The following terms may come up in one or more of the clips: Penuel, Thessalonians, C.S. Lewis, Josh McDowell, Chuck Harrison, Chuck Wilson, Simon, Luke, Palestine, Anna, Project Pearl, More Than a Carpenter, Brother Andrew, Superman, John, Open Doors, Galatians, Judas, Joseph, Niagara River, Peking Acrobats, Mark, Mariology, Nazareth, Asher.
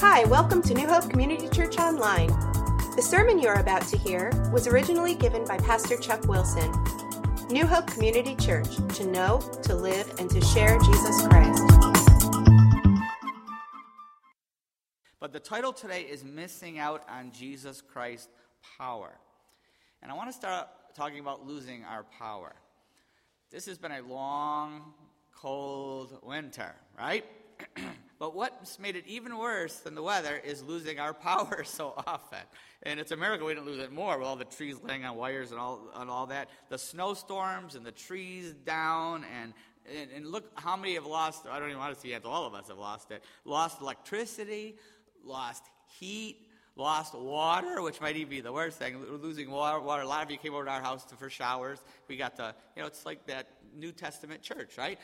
Hi, welcome to New Hope Community Church Online. The sermon you are about to hear was originally given by Pastor Chuck Wilson. New Hope Community Church, to know, to live, and to share Jesus Christ. But the title today is Missing Out on Jesus Christ's Power. And I want to start talking about losing our power. This has been a long, cold winter, right? But what's made it even worse than the weather is losing our power so often. And it's a miracle we didn't lose it more with all the trees laying on wires and all that. The snowstorms and the trees down and look how many have lost. I don't even want to see it. All of us have lost it. Lost electricity, lost heat, lost water, which might even be the worst thing. We're losing water. A lot of you came over to our house for showers. We got the, it's like that New Testament church, right?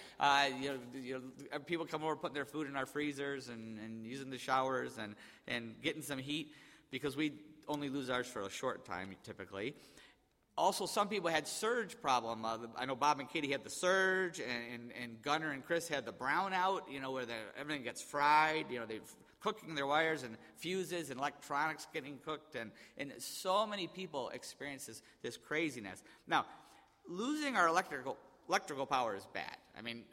People come over putting their food in our freezers and using the showers and getting some heat because we only lose ours for a short time typically. Also, some people had surge problem. I know Bob and Katie had the surge, and Gunner and Chris had the brownout, where everything gets fried. They've cooking their wires and fuses and electronics getting cooked. And so many people experience this craziness. Now, losing our electrical power is bad. I mean,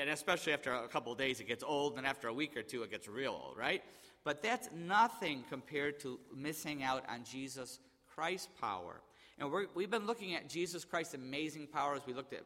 and especially after a couple of days, it gets old. And after a week or two, it gets real old, right? But that's nothing compared to missing out on Jesus Christ's power. And we've been looking at Jesus Christ's amazing power as we looked at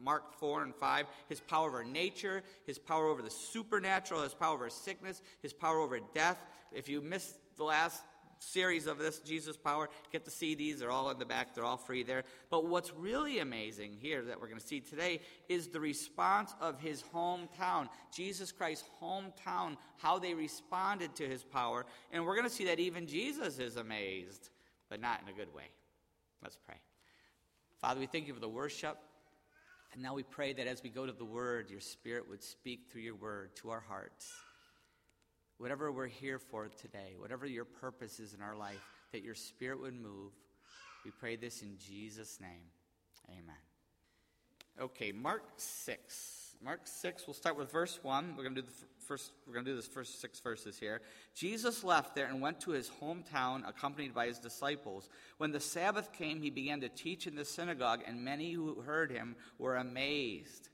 Mark 4 and 5, his power over nature, his power over the supernatural, his power over sickness, his power over death. If you missed the last series of this, Jesus Power, get the CDs. They're all in the back. They're all free there. But what's really amazing here that we're going to see today is the response of his hometown, Jesus Christ's hometown, how they responded to his power. And we're going to see that even Jesus is amazed, but not in a good way. Let's pray. Father, we thank you for the worship. And now we pray that as we go to the Word, your Spirit would speak through your Word to our hearts. Whatever we're here for today, whatever your purpose is in our life, that your Spirit would move. We pray this in Jesus' name. Amen. Okay, Mark 6. Mark 6, we'll start with verse 1. We're going to do this first 6 verses here. Jesus left there and went to his hometown, accompanied by his disciples. When the Sabbath came, he began to teach in the synagogue, and many who heard him were amazed.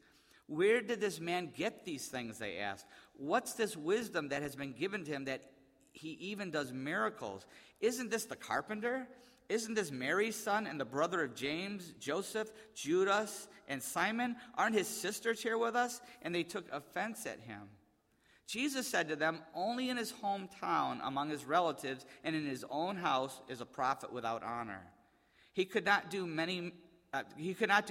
"Where did this man get these things?" they asked. "What's this wisdom that has been given to him that he even does miracles? Isn't this the carpenter? Isn't this Mary's son and the brother of James, Joseph, Judas, and Simon? Aren't his sisters here with us?" And they took offense at him. Jesus said to them, "Only in his hometown, among his relatives, and in his own house is a prophet without honor." He could not do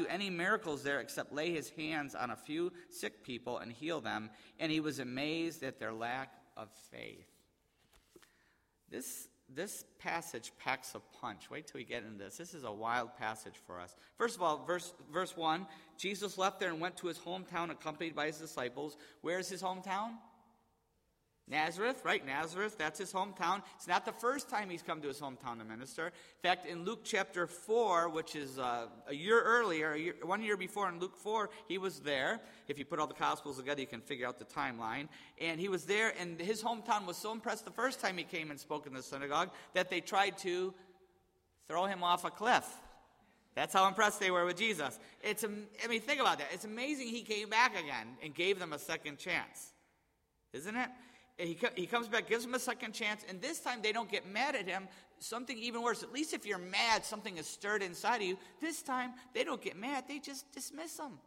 any miracles there except lay his hands on a few sick people and heal them, and he was amazed at their lack of faith. This passage packs a punch. Wait till we get into this. This is a wild passage for us. First of all, verse 1, Jesus left there and went to his hometown accompanied by his disciples. Where is his hometown? Nazareth, right? Nazareth, that's his hometown. It's not the first time he's come to his hometown to minister. In fact, in Luke chapter 4, which is a year earlier, 1 year before in Luke 4, he was there. If you put all the Gospels together, you can figure out the timeline. And he was there, and his hometown was so impressed the first time he came and spoke in the synagogue that they tried to throw him off a cliff. That's how impressed they were with Jesus. Think about that. It's amazing he came back again and gave them a second chance. Isn't it? He comes back, gives them a second chance, and this time they don't get mad at him. Something even worse. At least if you're mad, something is stirred inside of you. This time, they don't get mad. They just dismiss him.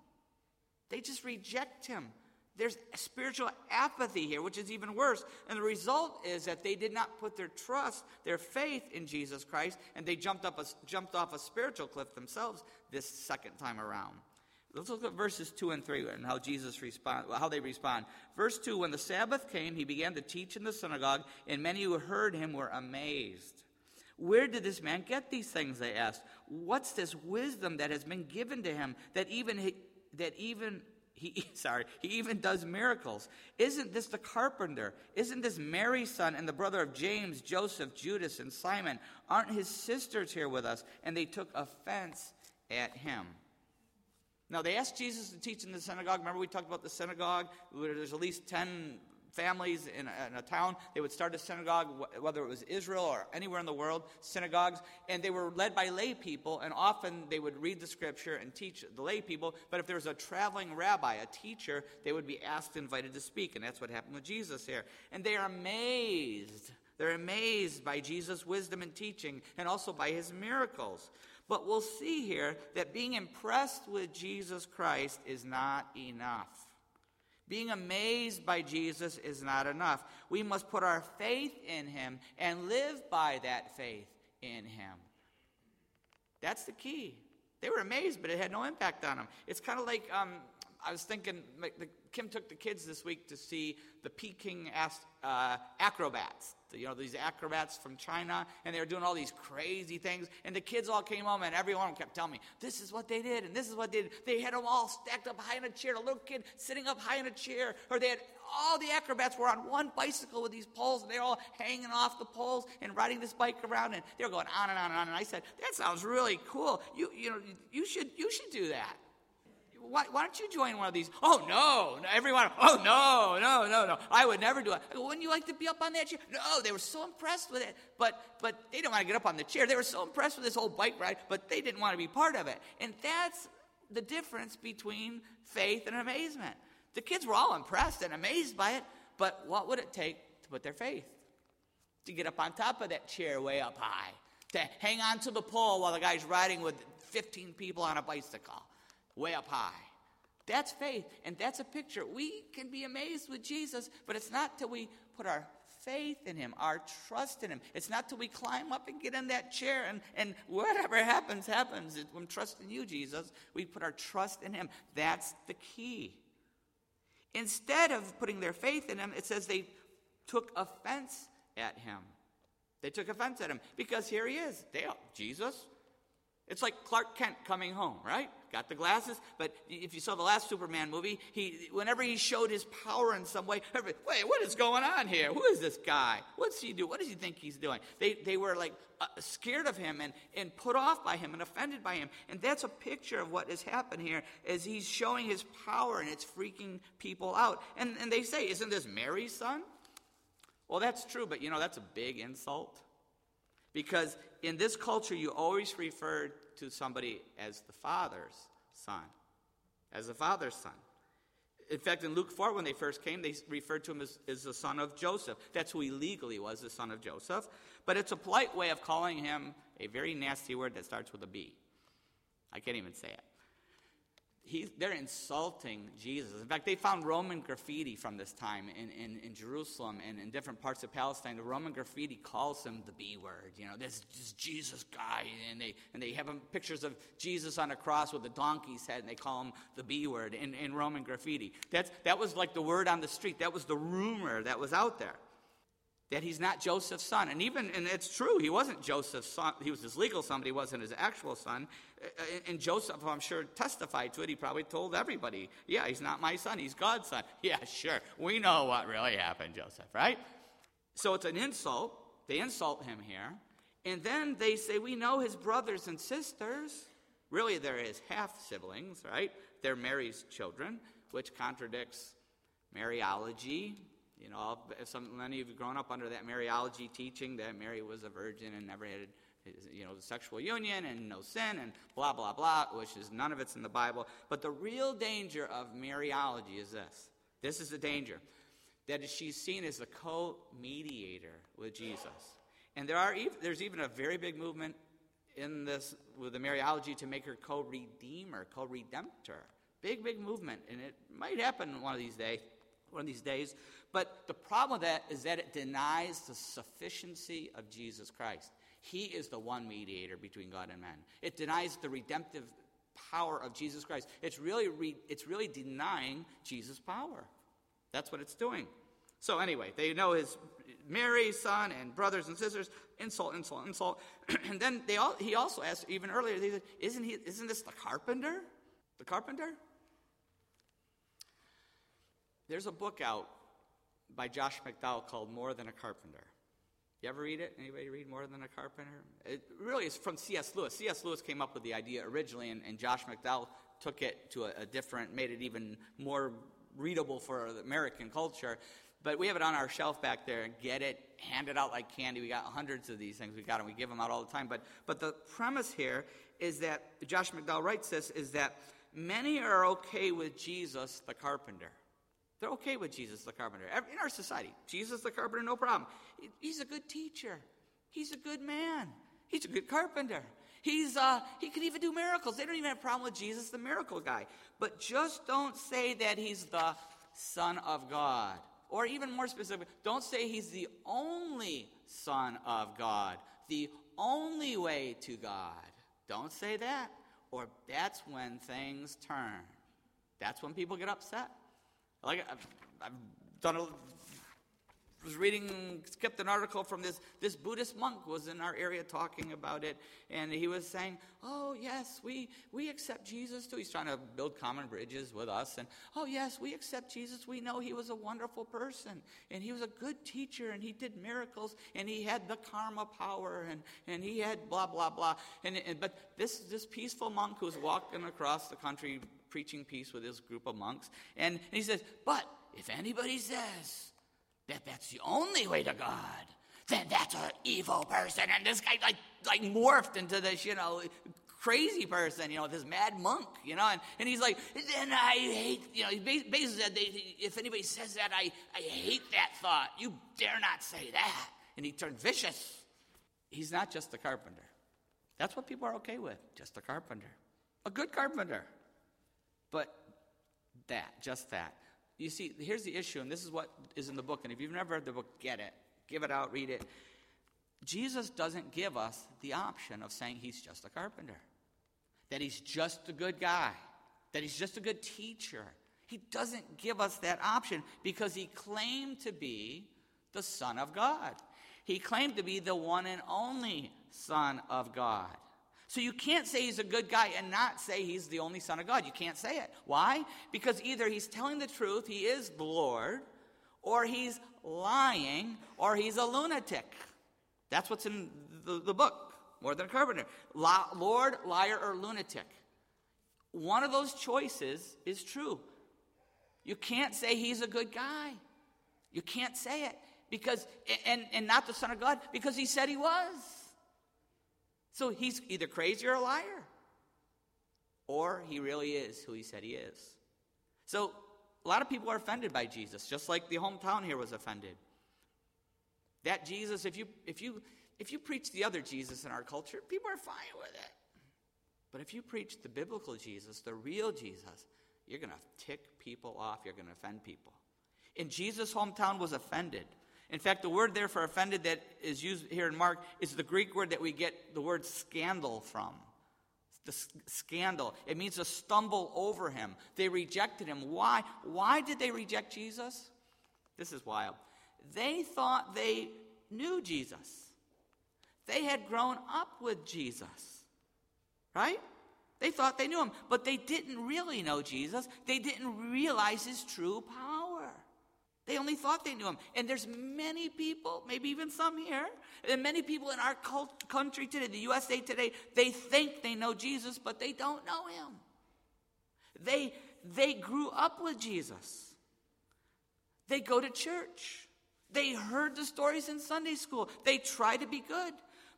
They just reject him. There's spiritual apathy here, which is even worse. And the result is that they did not put their trust, their faith in Jesus Christ, and they jumped off a spiritual cliff themselves this second time around. Let's look at verses 2 and 3 and how how they respond. Verse 2, when the Sabbath came, he began to teach in the synagogue, and many who heard him were amazed. "Where did this man get these things?" they asked. "What's this wisdom that has been given to him he even does miracles? Isn't this the carpenter? Isn't this Mary's son and the brother of James, Joseph, Judas, and Simon? Aren't his sisters here with us?" And they took offense at him. Now, they asked Jesus to teach in the synagogue. Remember, we talked about the synagogue. There's at least 10 families in a town. They would start a synagogue, whether it was Israel or anywhere in the world, synagogues. And they were led by lay people, and often they would read the scripture and teach the lay people. But if there was a traveling rabbi, a teacher, they would be asked, invited to speak. And that's what happened with Jesus here. And they are amazed. They're amazed by Jesus' wisdom and teaching, and also by his miracles. But we'll see here that being impressed with Jesus Christ is not enough. Being amazed by Jesus is not enough. We must put our faith in him and live by that faith in him. That's the key. They were amazed, but it had no impact on them. It's kind of like, I was thinking, Kim took the kids this week to see the Peking Acrobats. You know, these acrobats from China, and they were doing all these crazy things. And the kids all came home, and every one of them kept telling me, this is what they did, and this is what they did. They had them all stacked up high in a chair, a little kid sitting up high in a chair. Or they had all the acrobats were on one bicycle with these poles, and they were all hanging off the poles and riding this bike around, and they were going on and on and on. And I said, that sounds really cool. You should do that. Why don't you join one of these? Oh, no. Everyone, oh, no. I would never do it. I go, wouldn't you like to be up on that chair? No, they were so impressed with it. But they didn't want to get up on the chair. They were so impressed with this whole bike ride, but they didn't want to be part of it. And that's the difference between faith and amazement. The kids were all impressed and amazed by it, but what would it take to put their faith? To get up on top of that chair way up high. To hang on to the pole while the guy's riding with 15 people on a bicycle. Way up high. That's faith, and that's a picture. We can be amazed with Jesus, but it's not till we put our faith in him, our trust in him. It's not till we climb up and get in that chair and whatever happens, happens. I'm trusting you, Jesus. We put our trust in him. That's the key. Instead of putting their faith in him, it says they took offense at him. They took offense at him because here he is. Jesus. It's like Clark Kent coming home, right? Got the glasses, but if you saw the last Superman movie, whenever he showed his power in some way, everybody, wait, what is going on here? Who is this guy? What's he do? What does he think he's doing? They were like scared of him and put off by him and offended by him. And that's a picture of what has happened here as he's showing his power and it's freaking people out. And they say, isn't this Mary's son? Well, that's true, but that's a big insult. Because in this culture, you always referred to somebody as the father's son. As the father's son. In fact, in Luke 4, when they first came, they referred to him as the son of Joseph. That's who he legally was, the son of Joseph. But it's a polite way of calling him a very nasty word that starts with a B. I can't even say it. They're insulting Jesus. In fact, they found Roman graffiti from this time in Jerusalem and in different parts of Palestine. The Roman graffiti calls him the B word. This Jesus guy. And they have him, pictures of Jesus on a cross with a donkey's head, and they call him the B word in Roman graffiti. That was like the word on the street. That was the rumor that was out there. That he's not Joseph's son. And it's true, he wasn't Joseph's son. He was his legal son, but he wasn't his actual son. And Joseph, I'm sure, testified to it. He probably told everybody, yeah, he's not my son, he's God's son. Yeah, sure, we know what really happened, Joseph, right? So it's an insult. They insult him here. And then they say, we know his brothers and sisters. Really, there is half-siblings, right? They're Mary's children, which contradicts Mariology. Many of you grown up under that Mariology teaching that Mary was a virgin and never had, sexual union and no sin and blah, blah, blah, which is none of it's in the Bible. But the real danger of Mariology is this. This is the danger. That she's seen as the co-mediator with Jesus. And there's even a very big movement in this with the Mariology to make her co-redeemer, co-redemptor. Big, big movement. And it might happen one of these days, but the problem with that is that it denies the sufficiency of Jesus Christ. He is the one mediator between God and men. It denies the redemptive power of Jesus Christ. It's really denying Jesus' power. That's what it's doing. So anyway, they know his Mary's son and brothers and sisters. Insult. And then he also asked even earlier. They said, "Isn't this the carpenter? The carpenter?" There's a book out by Josh McDowell called More Than a Carpenter. You ever read it? Anybody read More Than a Carpenter? It really is from C.S. Lewis. C.S. Lewis came up with the idea originally, and Josh McDowell took it to a different, made it even more readable for the American culture. But we have it on our shelf back there. Get it, hand it out like candy. We got hundreds of these things. We got them. We give them out all the time. But the premise here is that, Josh McDowell writes this, is that many are okay with Jesus the carpenter. They're okay with Jesus the carpenter. In our society, Jesus the carpenter, no problem. He's a good teacher. He's a good man. He's a good carpenter. He could even do miracles. They don't even have a problem with Jesus the miracle guy. But just don't say that he's the Son of God. Or even more specifically, don't say he's the only Son of God, the only way to God. Don't say that, or that's when things turn. That's when people get upset. Like I skipped an article from this Buddhist monk was in our area talking about it, and he was saying, oh, yes, we accept Jesus, too. He's trying to build common bridges with us, and, oh, yes, we accept Jesus. We know he was a wonderful person, and he was a good teacher, and he did miracles, and he had the karma power, and he had blah, blah, blah. But this peaceful monk who's walking across the country preaching peace with his group of monks, and he says, but if anybody says that's the only way to God, then that's an evil person. And this guy like morphed into this, crazy person, this mad monk, and he's like, then I hate, basically said, if anybody says that, I hate that thought. You dare not say that. And he turned vicious. He's not just a carpenter. That's what people are okay with, just a carpenter. A good carpenter. But that. You see, here's the issue, and this is what is in the book. And if you've never read the book, get it. Give it out, read it. Jesus doesn't give us the option of saying he's just a carpenter, that he's just a good guy, that he's just a good teacher. He doesn't give us that option because he claimed to be the Son of God. He claimed to be the one and only Son of God. So you can't say he's a good guy and not say he's the only Son of God. You can't say it. Why? Because either he's telling the truth, he is the Lord, or he's lying, or he's a lunatic. That's what's in the book, More Than a Carpenter. Lord, liar, or lunatic. One of those choices is true. You can't say he's a good guy. You can't say it. Because and not the Son of God, because he said he was. So he's either crazy or a liar, or he really is who he said he is. So a lot of people are offended by Jesus, just like the hometown here was offended. That Jesus, if you preach the other Jesus in our culture, people are fine with it. But if you preach the biblical Jesus, the real Jesus, you're going to tick people off. You're going to offend people. And Jesus' hometown was offended. In fact, the word there for offended that is used here in Mark is the Greek word that we get the word scandal from. The scandal. It means to stumble over him. They rejected him. Why? Why did they reject Jesus? This is wild. They thought they knew Jesus. They had grown up with Jesus. Right? They thought they knew him, but they didn't really know Jesus. They didn't realize his true power. They only thought they knew him. And there's many people, maybe even some here, and many people in our country today, the USA today, they think they know Jesus, but they don't know him. They grew up with Jesus. They go to church. They heard the stories in Sunday school. They try to be good,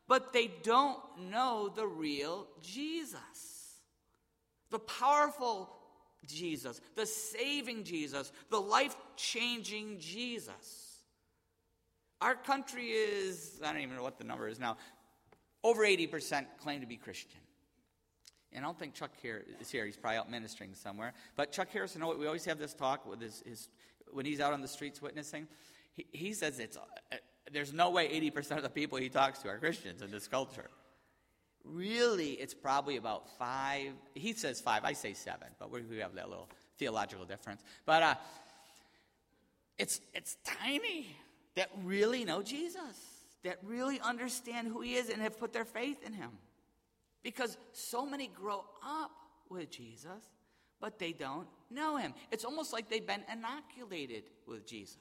but they don't know the real Jesus, the powerful Jesus, the saving Jesus, the life-changing Jesus. Our country is, I don't even know what the number is now, over 80% claim to be Christian. And I don't think Chuck here is here. He's probably out ministering somewhere. But Chuck Harrison, we always have this talk with his when he's out on the streets witnessing. He says there's no way 80% of the people he talks to are Christians in this culture. Really, it's probably about 5. He says 5. I say 7, but we have that little theological difference. But it's tiny that really know Jesus, that really understand who he is and have put their faith in him. Because so many grow up with Jesus, but they don't know him. It's almost like they've been inoculated with Jesus.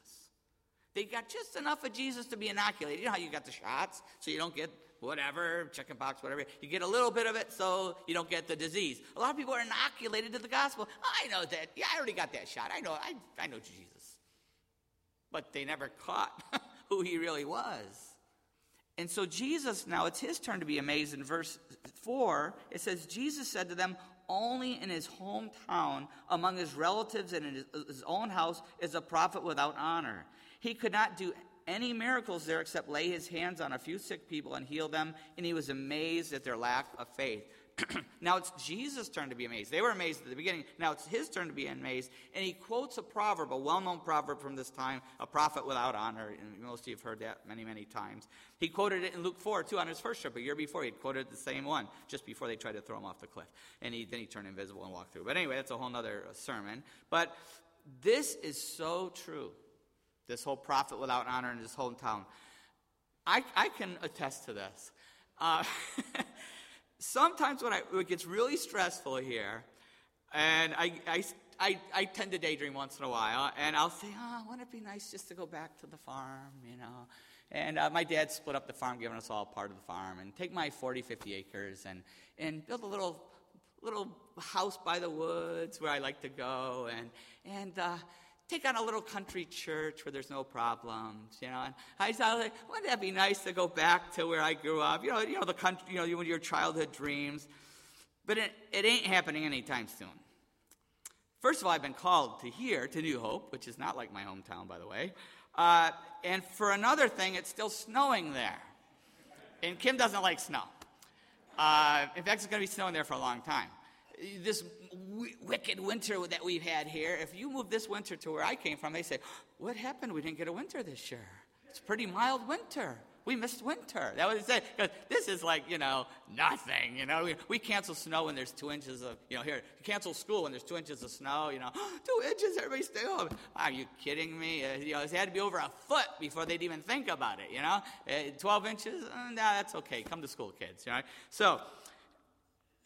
They got just enough of Jesus to be inoculated. You know how you got the shots, so you don't get whatever, chicken pox, whatever. You get a little bit of it, so you don't get the disease. A lot of people are inoculated to the gospel. I know that. Yeah, I already got that shot. I know Jesus. but they never caught who he really was. And so Jesus, now it's his turn to be amazed. In verse 4, it says, Jesus said to them, only in his hometown, among his relatives and in his own house is a prophet without honor. He could not do any miracles there except lay his hands on a few sick people and heal them, and he was amazed at their lack of faith. Now it's Jesus' turn to be amazed. They were amazed at the beginning. Now it's his turn to be amazed. And he quotes a proverb, a well-known proverb from this time, a prophet without honor. And most of you have heard that many, many times. He quoted it in Luke 4, too, on his first trip. A year before, he had quoted the same one, just before they tried to throw him off the cliff. And he turned invisible and walked through. But anyway, that's a whole other sermon. But this is so true, this whole prophet without honor in his hometown. I can attest to this. Sometimes when it gets really stressful here, and I tend to daydream once in a while, and I'll say, wouldn't it be nice just to go back to the farm, you know? And my dad split up the farm, giving us all part of the farm, and take my 40, 50 acres and build a little house by the woods where I like to go, and take on a little country church where there's no problems, you know. And I thought, wouldn't that be nice to go back to where I grew up? You know the country, you know, your childhood dreams. But it ain't happening anytime soon. First of all, I've been called to New Hope, which is not like my hometown, by the way. And for another thing, it's still snowing there, and Kim doesn't like snow. In fact, it's going to be snowing there for a long time. This wicked winter that we've had here, if you move this winter to where I came from, they say, what happened? We didn't get a winter this year. It's a pretty mild winter. We missed winter. That was it. This is like, you know, nothing, you know. We cancel snow when there's 2 inches of, you know, here. You cancel school when there's 2 inches of snow, you know. 2 inches, everybody stay home. Are you kidding me? You know, it had to be over a foot before they'd even think about it, you know. 12 inches, no, that's okay. Come to school, kids, you know.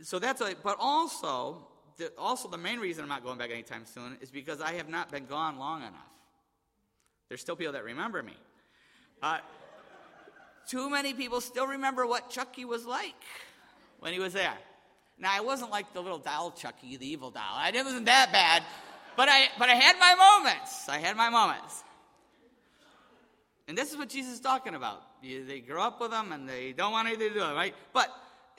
So that's it. But also the main reason I'm not going back anytime soon is because I have not been gone long enough. There's still people that remember me. Too many people still remember what Chucky was like when he was there. Now, I wasn't like the little doll Chucky, the evil doll. It wasn't that bad, but I had my moments. And this is what Jesus is talking about. They grow up with him, and they don't want anything to do with him, right? But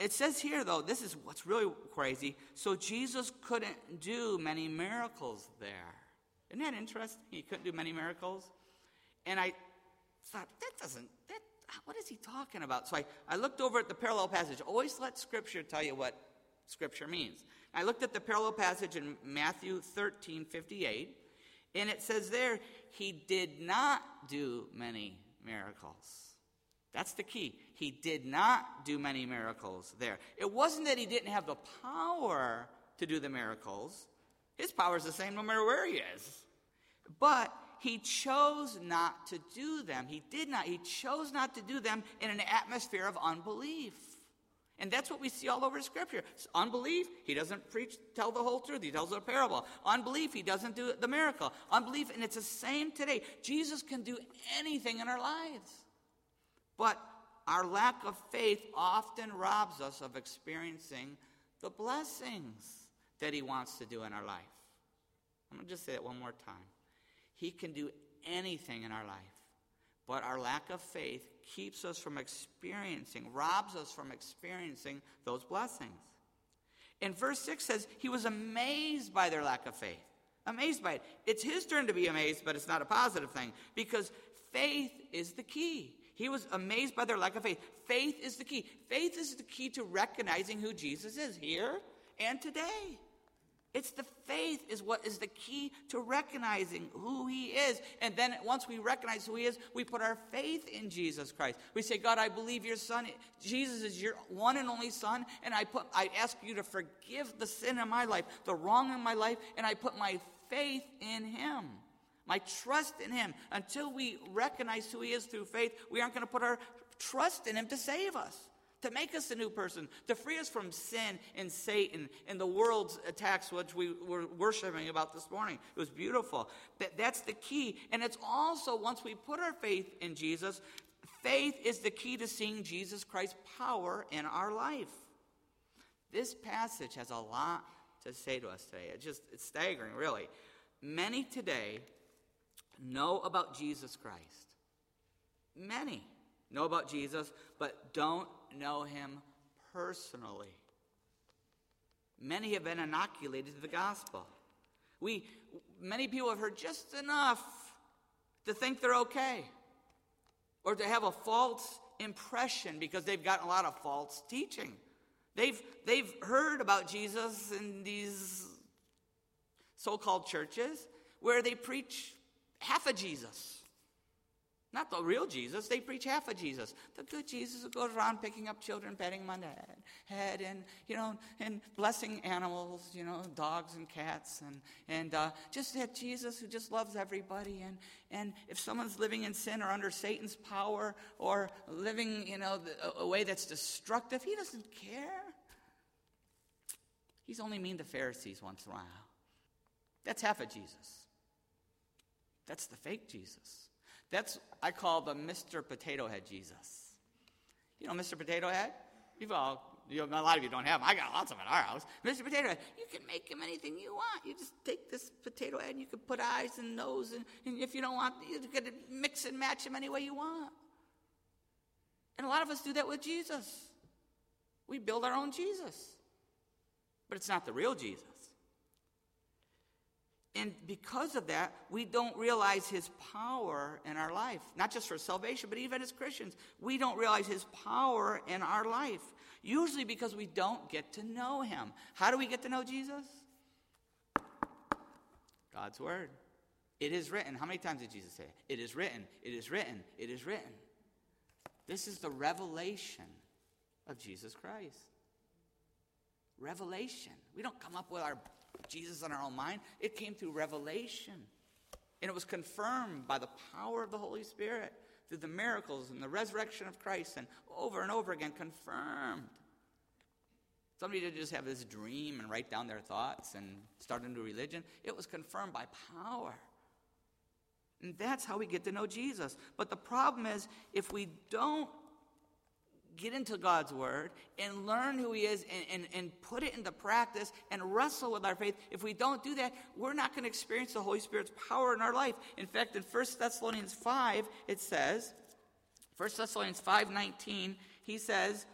it says here, though, this is what's really crazy. So Jesus couldn't do many miracles there. Isn't that interesting? He couldn't do many miracles. And I thought, what is he talking about? So I looked over at the parallel passage. Always let Scripture tell you what Scripture means. I looked at the parallel passage in Matthew 13:58, and it says there, he did not do many miracles. That's the key. He did not do many miracles there. It wasn't that he didn't have the power to do the miracles. His power is the same no matter where he is. But he chose not to do them. He chose not to do them in an atmosphere of unbelief. And that's what we see all over Scripture. It's unbelief, he doesn't tell the whole truth. He tells a parable. Unbelief, he doesn't do the miracle. Unbelief, and it's the same today. Jesus can do anything in our lives. But our lack of faith often robs us of experiencing the blessings that he wants to do in our life. I'm going to just say that one more time. He can do anything in our life, but our lack of faith keeps us from experiencing, robs us from experiencing those blessings. And verse 6 says he was amazed by their lack of faith. Amazed by it. It's his turn to be amazed, but it's not a positive thing because faith is the key. He was amazed by their lack of faith. Faith is the key. Faith is the key to recognizing who Jesus is here and today. It's the faith is what is the key to recognizing who he is. And then once we recognize who he is, we put our faith in Jesus Christ. We say, God, I believe your son. Jesus is your one and only son. And I ask you to forgive the sin in my life, the wrong in my life. And I put my faith in him. My trust in him. Until we recognize who he is through faith, we aren't going to put our trust in him to save us, to make us a new person, to free us from sin and Satan and the world's attacks, which we were worshiping about this morning. It was beautiful. That's the key. And it's also, once we put our faith in Jesus, faith is the key to seeing Jesus Christ's power in our life. This passage has a lot to say to us today. It's staggering, really. Many today know about Jesus Christ. Many know about Jesus, but don't know him personally. Many have been inoculated to the gospel. Many people have heard just enough to think they're okay, or to have a false impression because they've gotten a lot of false teaching. They've heard about Jesus in these so-called churches where they preach half of Jesus. Not the real Jesus, they preach half of Jesus. The good Jesus who goes around picking up children, patting them on the head, and, and blessing animals, dogs and cats, and just that Jesus who just loves everybody. And if someone's living in sin or under Satan's power or living, a way that's destructive, he doesn't care. He's only mean to Pharisees once in a while. That's half of Jesus. That's the fake Jesus. That's, I call the Mr. Potato Head Jesus. You know Mr. Potato Head? A lot of you don't have him. I got lots of them at our house. Mr. Potato Head, you can make him anything you want. You just take this potato head and you can put eyes and nose, and if you don't want, you can mix and match him any way you want. And a lot of us do that with Jesus. We build our own Jesus. But it's not the real Jesus. And because of that, we don't realize his power in our life. Not just for salvation, but even as Christians. We don't realize his power in our life. Usually because we don't get to know him. How do we get to know Jesus? God's word. It is written. How many times did Jesus say it? It is written. It is written. It is written. This is the revelation of Jesus Christ. Revelation. We don't come up with our Jesus in our own mind. It came through revelation. And it was confirmed by the power of the Holy Spirit through the miracles and the resurrection of Christ, and over again confirmed. Somebody didn't just have this dream and write down their thoughts and start a new religion. It was confirmed by power. And that's how we get to know Jesus. But the problem is, if we don't get into God's word and learn who he is and put it into practice and wrestle with our faith. If we don't do that, we're not going to experience the Holy Spirit's power in our life. In fact, in 1 Thessalonians 5, it says, 1 Thessalonians 5:19, he says,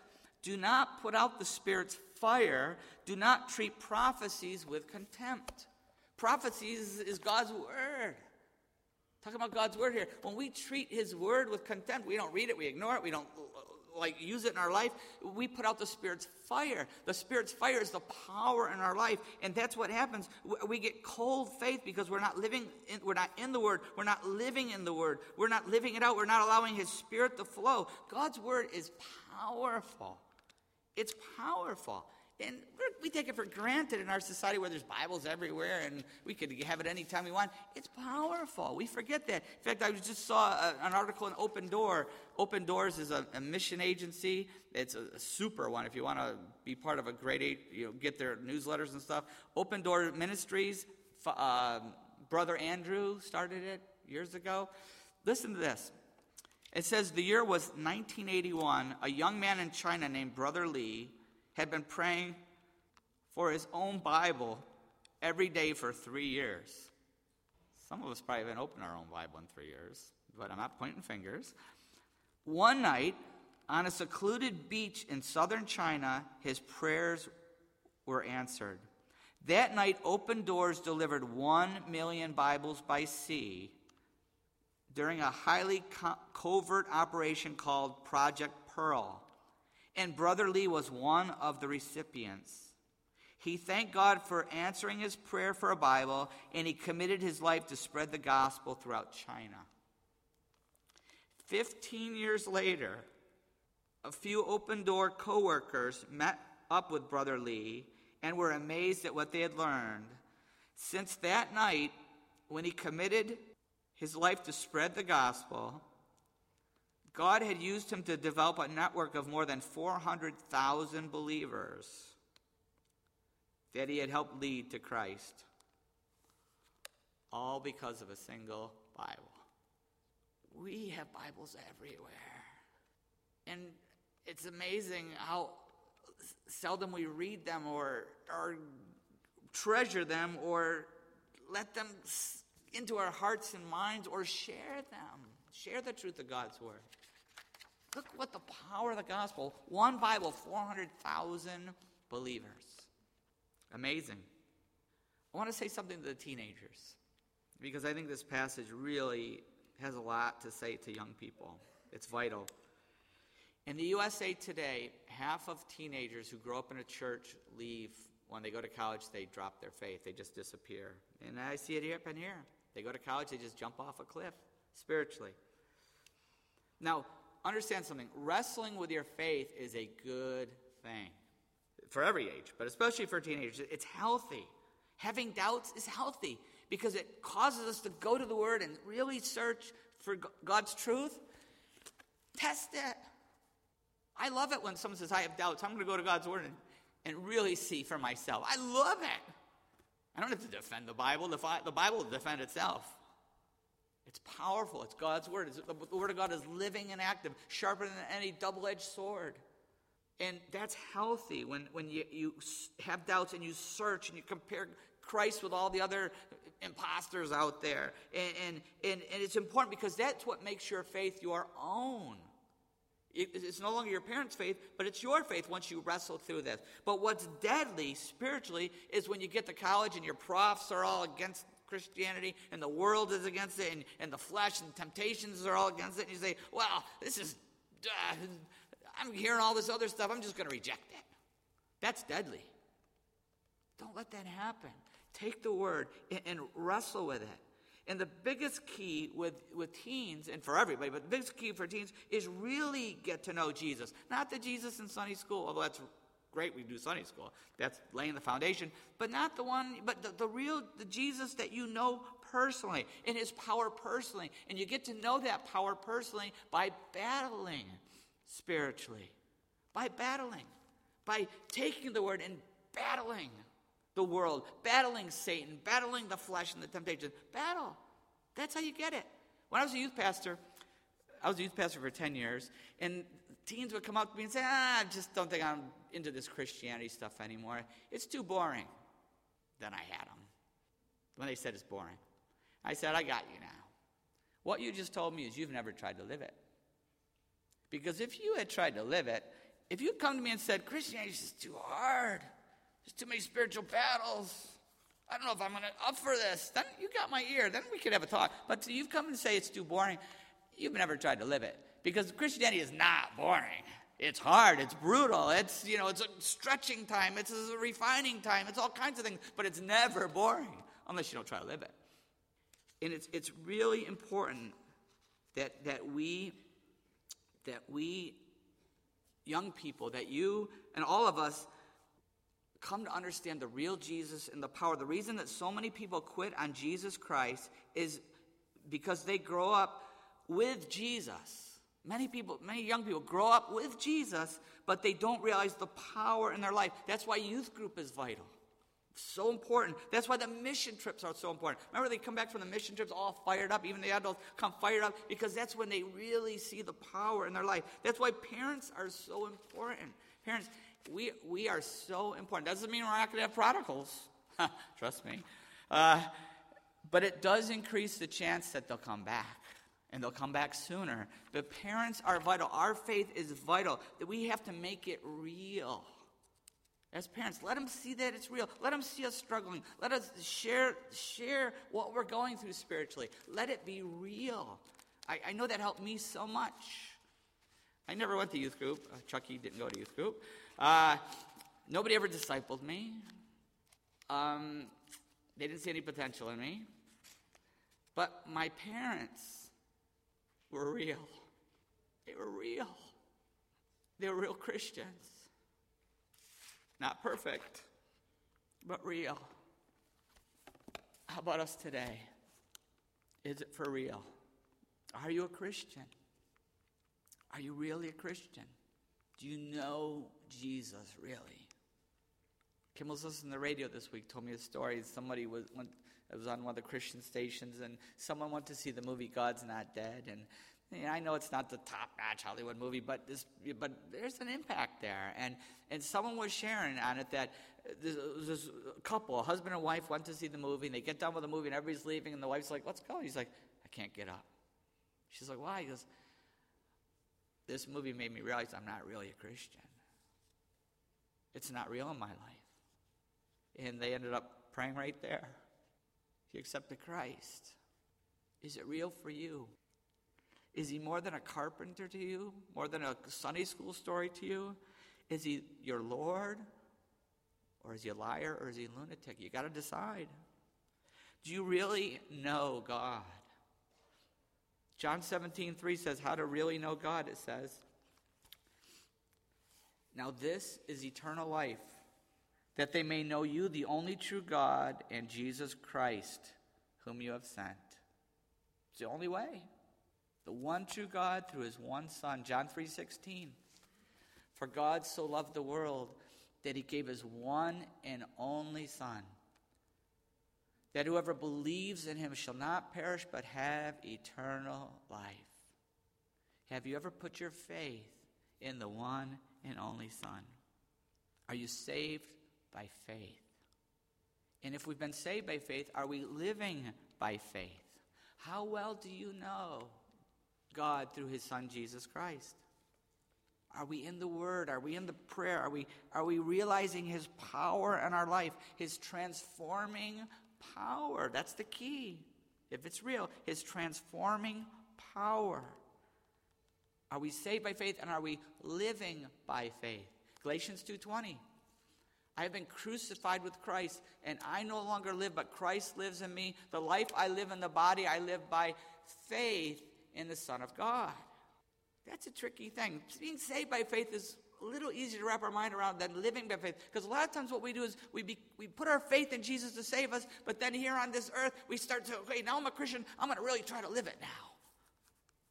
do not put out the Spirit's fire. Do not treat prophecies with contempt. Prophecies is God's word. Talking about God's word here. When we treat his word with contempt, we don't read it, we ignore it, we don't use it in our life, we put out the Spirit's fire. The Spirit's fire is the power in our life, and that's what happens. We get cold faith because we're not in the Word, we're not living in the Word, we're not living it out, we're not allowing His Spirit to flow. God's Word is powerful. It's powerful. And we take it for granted in our society where there's Bibles everywhere and we could have it any time we want. It's powerful. We forget that. In fact, I just saw an article in Open Doors. Open Doors is a mission agency. It's a super one. If you want to be part of a grade 8, get their newsletters and stuff. Open Door Ministries, Brother Andrew started it years ago. Listen to this. It says the year was 1981. A young man in China named Brother Lee had been praying for his own Bible every day for 3 years. Some of us probably haven't opened our own Bible in 3 years, but I'm not pointing fingers. One night, on a secluded beach in southern China, his prayers were answered. That night, Open Doors delivered 1 million Bibles by sea during a highly covert operation called Project Pearl. And Brother Lee was one of the recipients. He thanked God for answering his prayer for a Bible, and he committed his life to spread the gospel throughout China. 15 years later, a few Open Door co-workers met up with Brother Lee and were amazed at what they had learned. Since that night, when he committed his life to spread the gospel, God had used him to develop a network of more than 400,000 believers that he had helped lead to Christ. All because of a single Bible. We have Bibles everywhere. And it's amazing how seldom we read them or treasure them or let them into our hearts and minds, or share them. Share the truth of God's word. Look what the power of the gospel. One Bible, 400,000 believers. Amazing. I want to say something to the teenagers, because I think this passage really has a lot to say to young people. It's vital. In the USA today, half of teenagers who grow up in a church leave. When they go to college, they drop their faith. They just disappear. And I see it here and here. They go to college, they just jump off a cliff spiritually. Now, understand something. Wrestling with your faith is a good thing for every age, but especially for teenagers. It's healthy. Having doubts is healthy because it causes us to go to the Word and really search for God's truth. Test it. I love it when someone says, I have doubts. I'm going to go to God's Word and really see for myself. I love it. I don't have to defend the Bible. The Bible will defend itself. It's powerful. It's God's Word. The Word of God is living and active, sharper than any double-edged sword. And that's healthy when you have doubts and you search and you compare Christ with all the other imposters out there. And it's important because that's what makes your faith your own. It's no longer your parents' faith, but it's your faith once you wrestle through this. But what's deadly spiritually is when you get to college and your profs are all against Christianity and the world is against it and the flesh and temptations are all against it. And you say, well, this is, I'm hearing all this other stuff. I'm just going to reject it. That's deadly. Don't let that happen. Take the word and wrestle with it. And the biggest key with teens, and for everybody, but the biggest key for teens is really get to know Jesus. Not the Jesus in Sunday school, although that's great, we do Sunday school. That's laying the foundation. But not the one, but the real, the Jesus that you know personally, and his power personally. And you get to know that power personally by battling spiritually. By battling. By taking the word and battling the world, battling Satan, battling the flesh and the temptation. Battle. That's how you get it. When I was a youth pastor, for 10 years, and teens would come up to me and say, I just don't think I'm into this Christianity stuff anymore. It's too boring. Then I had them. When they said it's boring, I said, I got you now. What you just told me is you've never tried to live it. Because if you had tried to live it, if you'd come to me and said, Christianity is just too hard, there's too many spiritual battles, I don't know if I'm up for this, then you got my ear. Then we could have a talk. But you've come and say it's too boring. You've never tried to live it. Because Christianity is not boring. It's hard. It's brutal. It's a stretching time. It's a refining time. It's all kinds of things. But it's never boring unless you don't try to live it. And it's really important that we young people, that you and all of us, come to understand the real Jesus and the power. The reason that so many people quit on Jesus Christ is because they grow up with Jesus. Many young people grow up with Jesus, but they don't realize the power in their life. That's why youth group is vital. So important. That's why the mission trips are so important. Remember, they come back from the mission trips all fired up. Even the adults come fired up because that's when they really see the power in their life. That's why parents are so important. Parents, we are so important. Doesn't mean we're not going to have prodigals. Trust me. But it does increase the chance that they'll come back. And they'll come back sooner. The parents are vital. Our faith is vital. That we have to make it real. As parents, let them see that it's real. Let them see us struggling. Let us share what we're going through spiritually. Let it be real. I know that helped me so much. I never went to youth group. Chucky didn't go to youth group. Nobody ever discipled me. They didn't see any potential in me. But my parents were real. They were real. They were real Christians. Not perfect, but real. How about us today? Is it for real? Are you a Christian? Are you really a Christian? Do you know Jesus really? Kim was listening to the radio this week, told me a story. Somebody was on one of the Christian stations, and someone went to see the movie God's Not Dead, and I know it's not the top-notch Hollywood movie, but there's an impact there. And someone was sharing on it that this couple, a husband and wife, went to see the movie, and they get done with the movie, and everybody's leaving, and the wife's like, "Let's go." And he's like, "I can't get up." She's like, "Why?" He goes, "This movie made me realize I'm not really a Christian. It's not real in my life." And they ended up praying right there. You accepted Christ. Is it real for you? Is he more than a carpenter to you? More than a Sunday school story to you? Is he your Lord? Or is he a liar? Or is he a lunatic? You got to decide. Do you really know God? John 17:3 says, how to really know God, it says. Now this is eternal life, that they may know you, the only true God, and Jesus Christ, whom you have sent. It's the only way. The one true God through his one Son. John 3:16. For God so loved the world that he gave his one and only Son, that whoever believes in him shall not perish but have eternal life. Have you ever put your faith in the one and only Son? Are you saved by faith? And if we've been saved by faith, are we living by faith? How well do you know God through his Son, Jesus Christ? Are we in the Word? Are we in the prayer? Are we realizing his power in our life, his transforming power? That's the key. If it's real, his transforming power. Are we saved by faith, and are we living by faith? Galatians 2:20. I have been crucified with Christ, and I no longer live, but Christ lives in me. The life I live in the body, I live by faith in the Son of God. That's a tricky thing. Being saved by faith is a little easier to wrap our mind around than living by faith, because a lot of times what we do is we put our faith in Jesus to save us, but then here on this earth, we start to, okay, now I'm a Christian, I'm going to really try to live it now.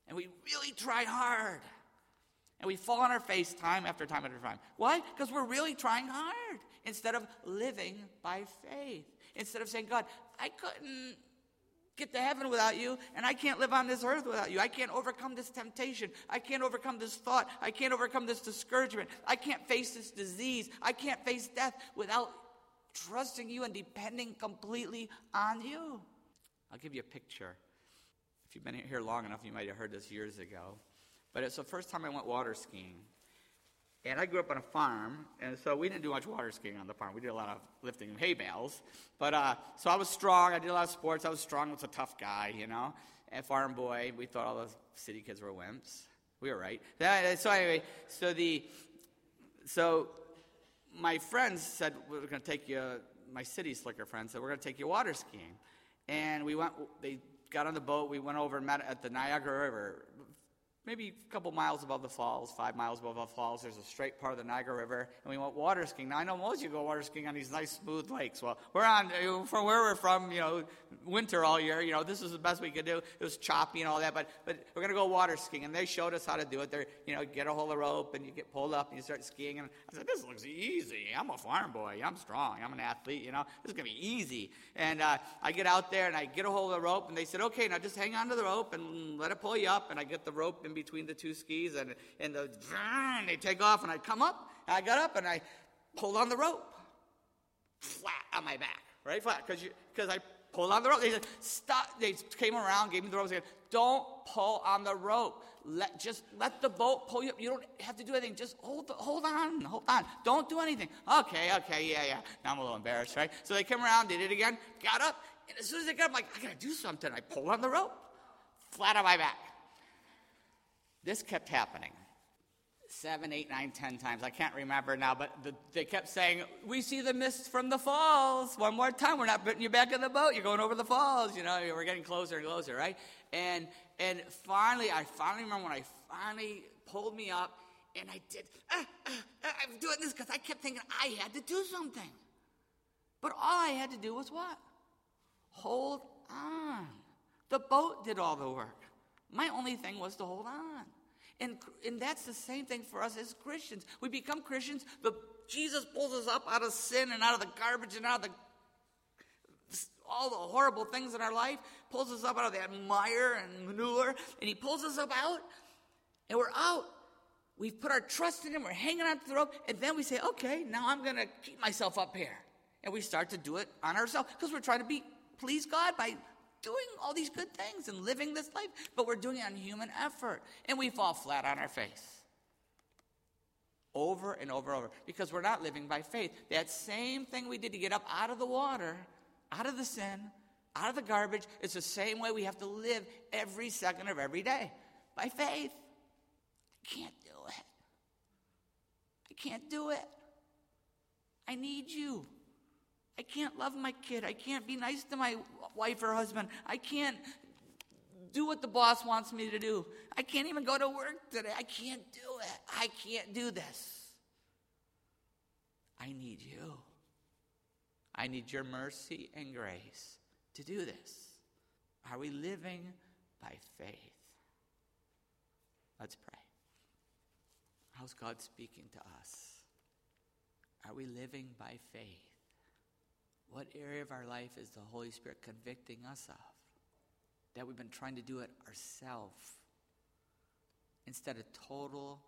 And we really try hard. And we fall on our face time after time after time. Why? Because we're really trying hard instead of living by faith. Instead of saying, God, I couldn't get to heaven without you, and I can't live on this earth without you. I can't overcome this temptation. I can't overcome this thought. I can't overcome this discouragement. I can't face this disease. I can't face death without trusting you and depending completely on you. I'll give you a picture. If you've been here long enough, you might have heard this years ago. But it's the first time I went water skiing. And I grew up on a farm, and so we didn't do much water skiing on the farm. We did a lot of lifting of hay bales. But so I was strong. I did a lot of sports. I was strong. I was a tough guy, you know. And farm boy, we thought all the city kids were wimps. We were right. So anyway, so my friends said, we're going to take you, my city slicker friends said, we're going to take you water skiing. And we went, they got on the boat. We went over and met at the Niagara River. Maybe a couple miles above the falls, 5 miles above the falls, there's a straight part of the Niagara River, and we went water skiing. Now, I know most of you go water skiing on these nice, smooth lakes. Well, from where we're from, you know, winter all year, you know, this is the best we could do. It was choppy and all that, but we're going to go water skiing, and they showed us how to do it. They're, you know, get a hold of the rope, and you get pulled up, and you start skiing, and I said, this looks easy. I'm a farm boy. I'm strong. I'm an athlete, you know. This is going to be easy. And I get out there, and I get a hold of the rope, and they said, okay, now just hang on to the rope, and let it pull you up, and I get the rope in between the two skis, and they take off, and I come up, and I got up, and I pulled on the rope, flat on my back, right, flat, because I pulled on the rope. They said, stop. They came around, gave me the rope, and said, don't pull on the rope. Just let the boat pull you up. You don't have to do anything. Just hold on. Don't do anything. Okay, yeah. Now I'm a little embarrassed, right? So they came around, did it again, got up, and as soon as they got up, I'm like, I gotta do something. I pulled on the rope, flat on my back. This kept happening 7, 8, 9, 10 times. I can't remember now, but they kept saying, we see the mist from the falls. One more time. We're not putting you back in the boat. You're going over the falls. You know, we're getting closer and closer, right? And finally, I remember when I finally pulled me up, and I did, I'm doing this because I kept thinking I had to do something. But all I had to do was what? Hold on. The boat did all the work. My only thing was to hold on. And that's the same thing for us as Christians. We become Christians, but Jesus pulls us up out of sin and out of the garbage and out of the all the horrible things in our life, pulls us up out of that mire and manure, and he pulls us up out, and we're out. We've put our trust in him, we're hanging on to the rope, and then we say, okay, now I'm going to keep myself up here. And we start to do it on ourselves, because we're trying to please God by doing all these good things and living this life, but we're doing it on human effort, and we fall flat on our face. Over and over and over, because we're not living by faith. That same thing we did to get up out of the water, out of the sin, out of the garbage, it's the same way we have to live every second of every day, by faith. I can't do it. I can't do it. I need you. I can't love my kid. I can't be nice to my wife or husband. I can't do what the boss wants me to do. I can't even go to work today. I can't do it. I can't do this. I need you. I need your mercy and grace to do this. Are we living by faith? Let's pray. How's God speaking to us? Are we living by faith? What area of our life is the Holy Spirit convicting us of? That we've been trying to do it ourselves instead of total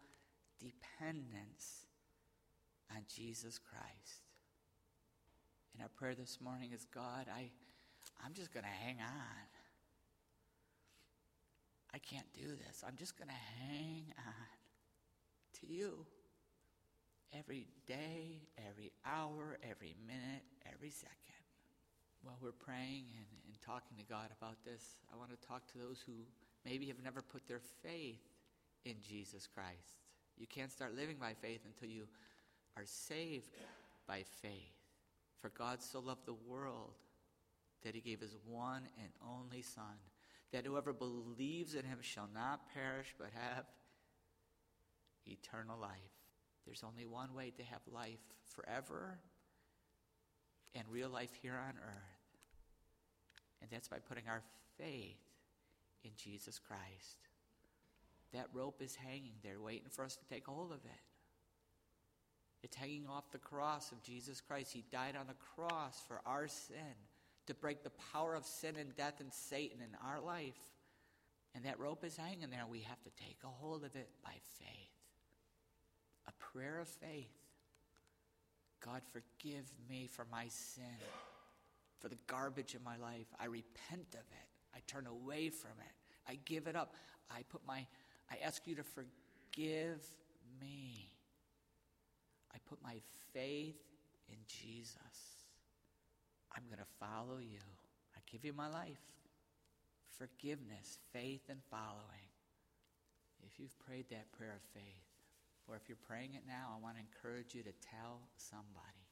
dependence on Jesus Christ. And our prayer this morning is, God, I'm just going to hang on. I can't do this. I'm just going to hang on to you every day, every hour, every minute, every second. While we're praying and talking to God about this, I want to talk to those who maybe have never put their faith in Jesus Christ. You can't start living by faith until you are saved by faith. For God so loved the world that he gave his one and only Son, that whoever believes in him shall not perish but have eternal life. There's only one way to have life forever and real life here on earth. And that's by putting our faith in Jesus Christ. That rope is hanging there waiting for us to take hold of it. It's hanging off the cross of Jesus Christ. He died on the cross for our sin, to break the power of sin and death and Satan in our life. And that rope is hanging there. We have to take a hold of it by faith. A prayer of faith. God, forgive me for my sin, for the garbage in my life. I repent of it. I turn away from it. I give it up. I ask you to forgive me. I put my faith in Jesus. I'm going to follow you. I give you my life. Forgiveness, faith, and following. If you've prayed that prayer of faith, or if you're praying it now, I want to encourage you to tell somebody.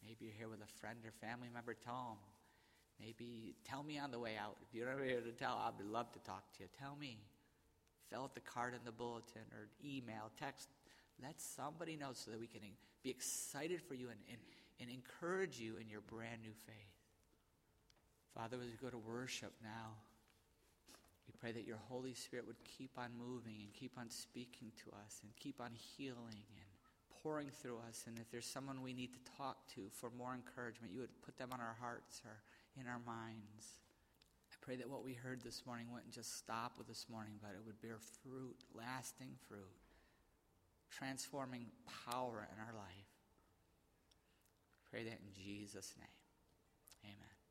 Maybe you're here with a friend or family member, tell them. Maybe tell me on the way out. If you're not here to tell, I'd love to talk to you. Tell me. Fill out the card in the bulletin or email, text. Let somebody know so that we can be excited for you and encourage you in your brand new faith. Father, as we go to worship now, we pray that your Holy Spirit would keep on moving and keep on speaking to us and keep on healing and pouring through us. And if there's someone we need to talk to for more encouragement, you would put them on our hearts or in our minds. I pray that what we heard this morning wouldn't just stop with this morning, but it would bear fruit, lasting fruit, transforming power in our life. Pray that in Jesus' name. Amen.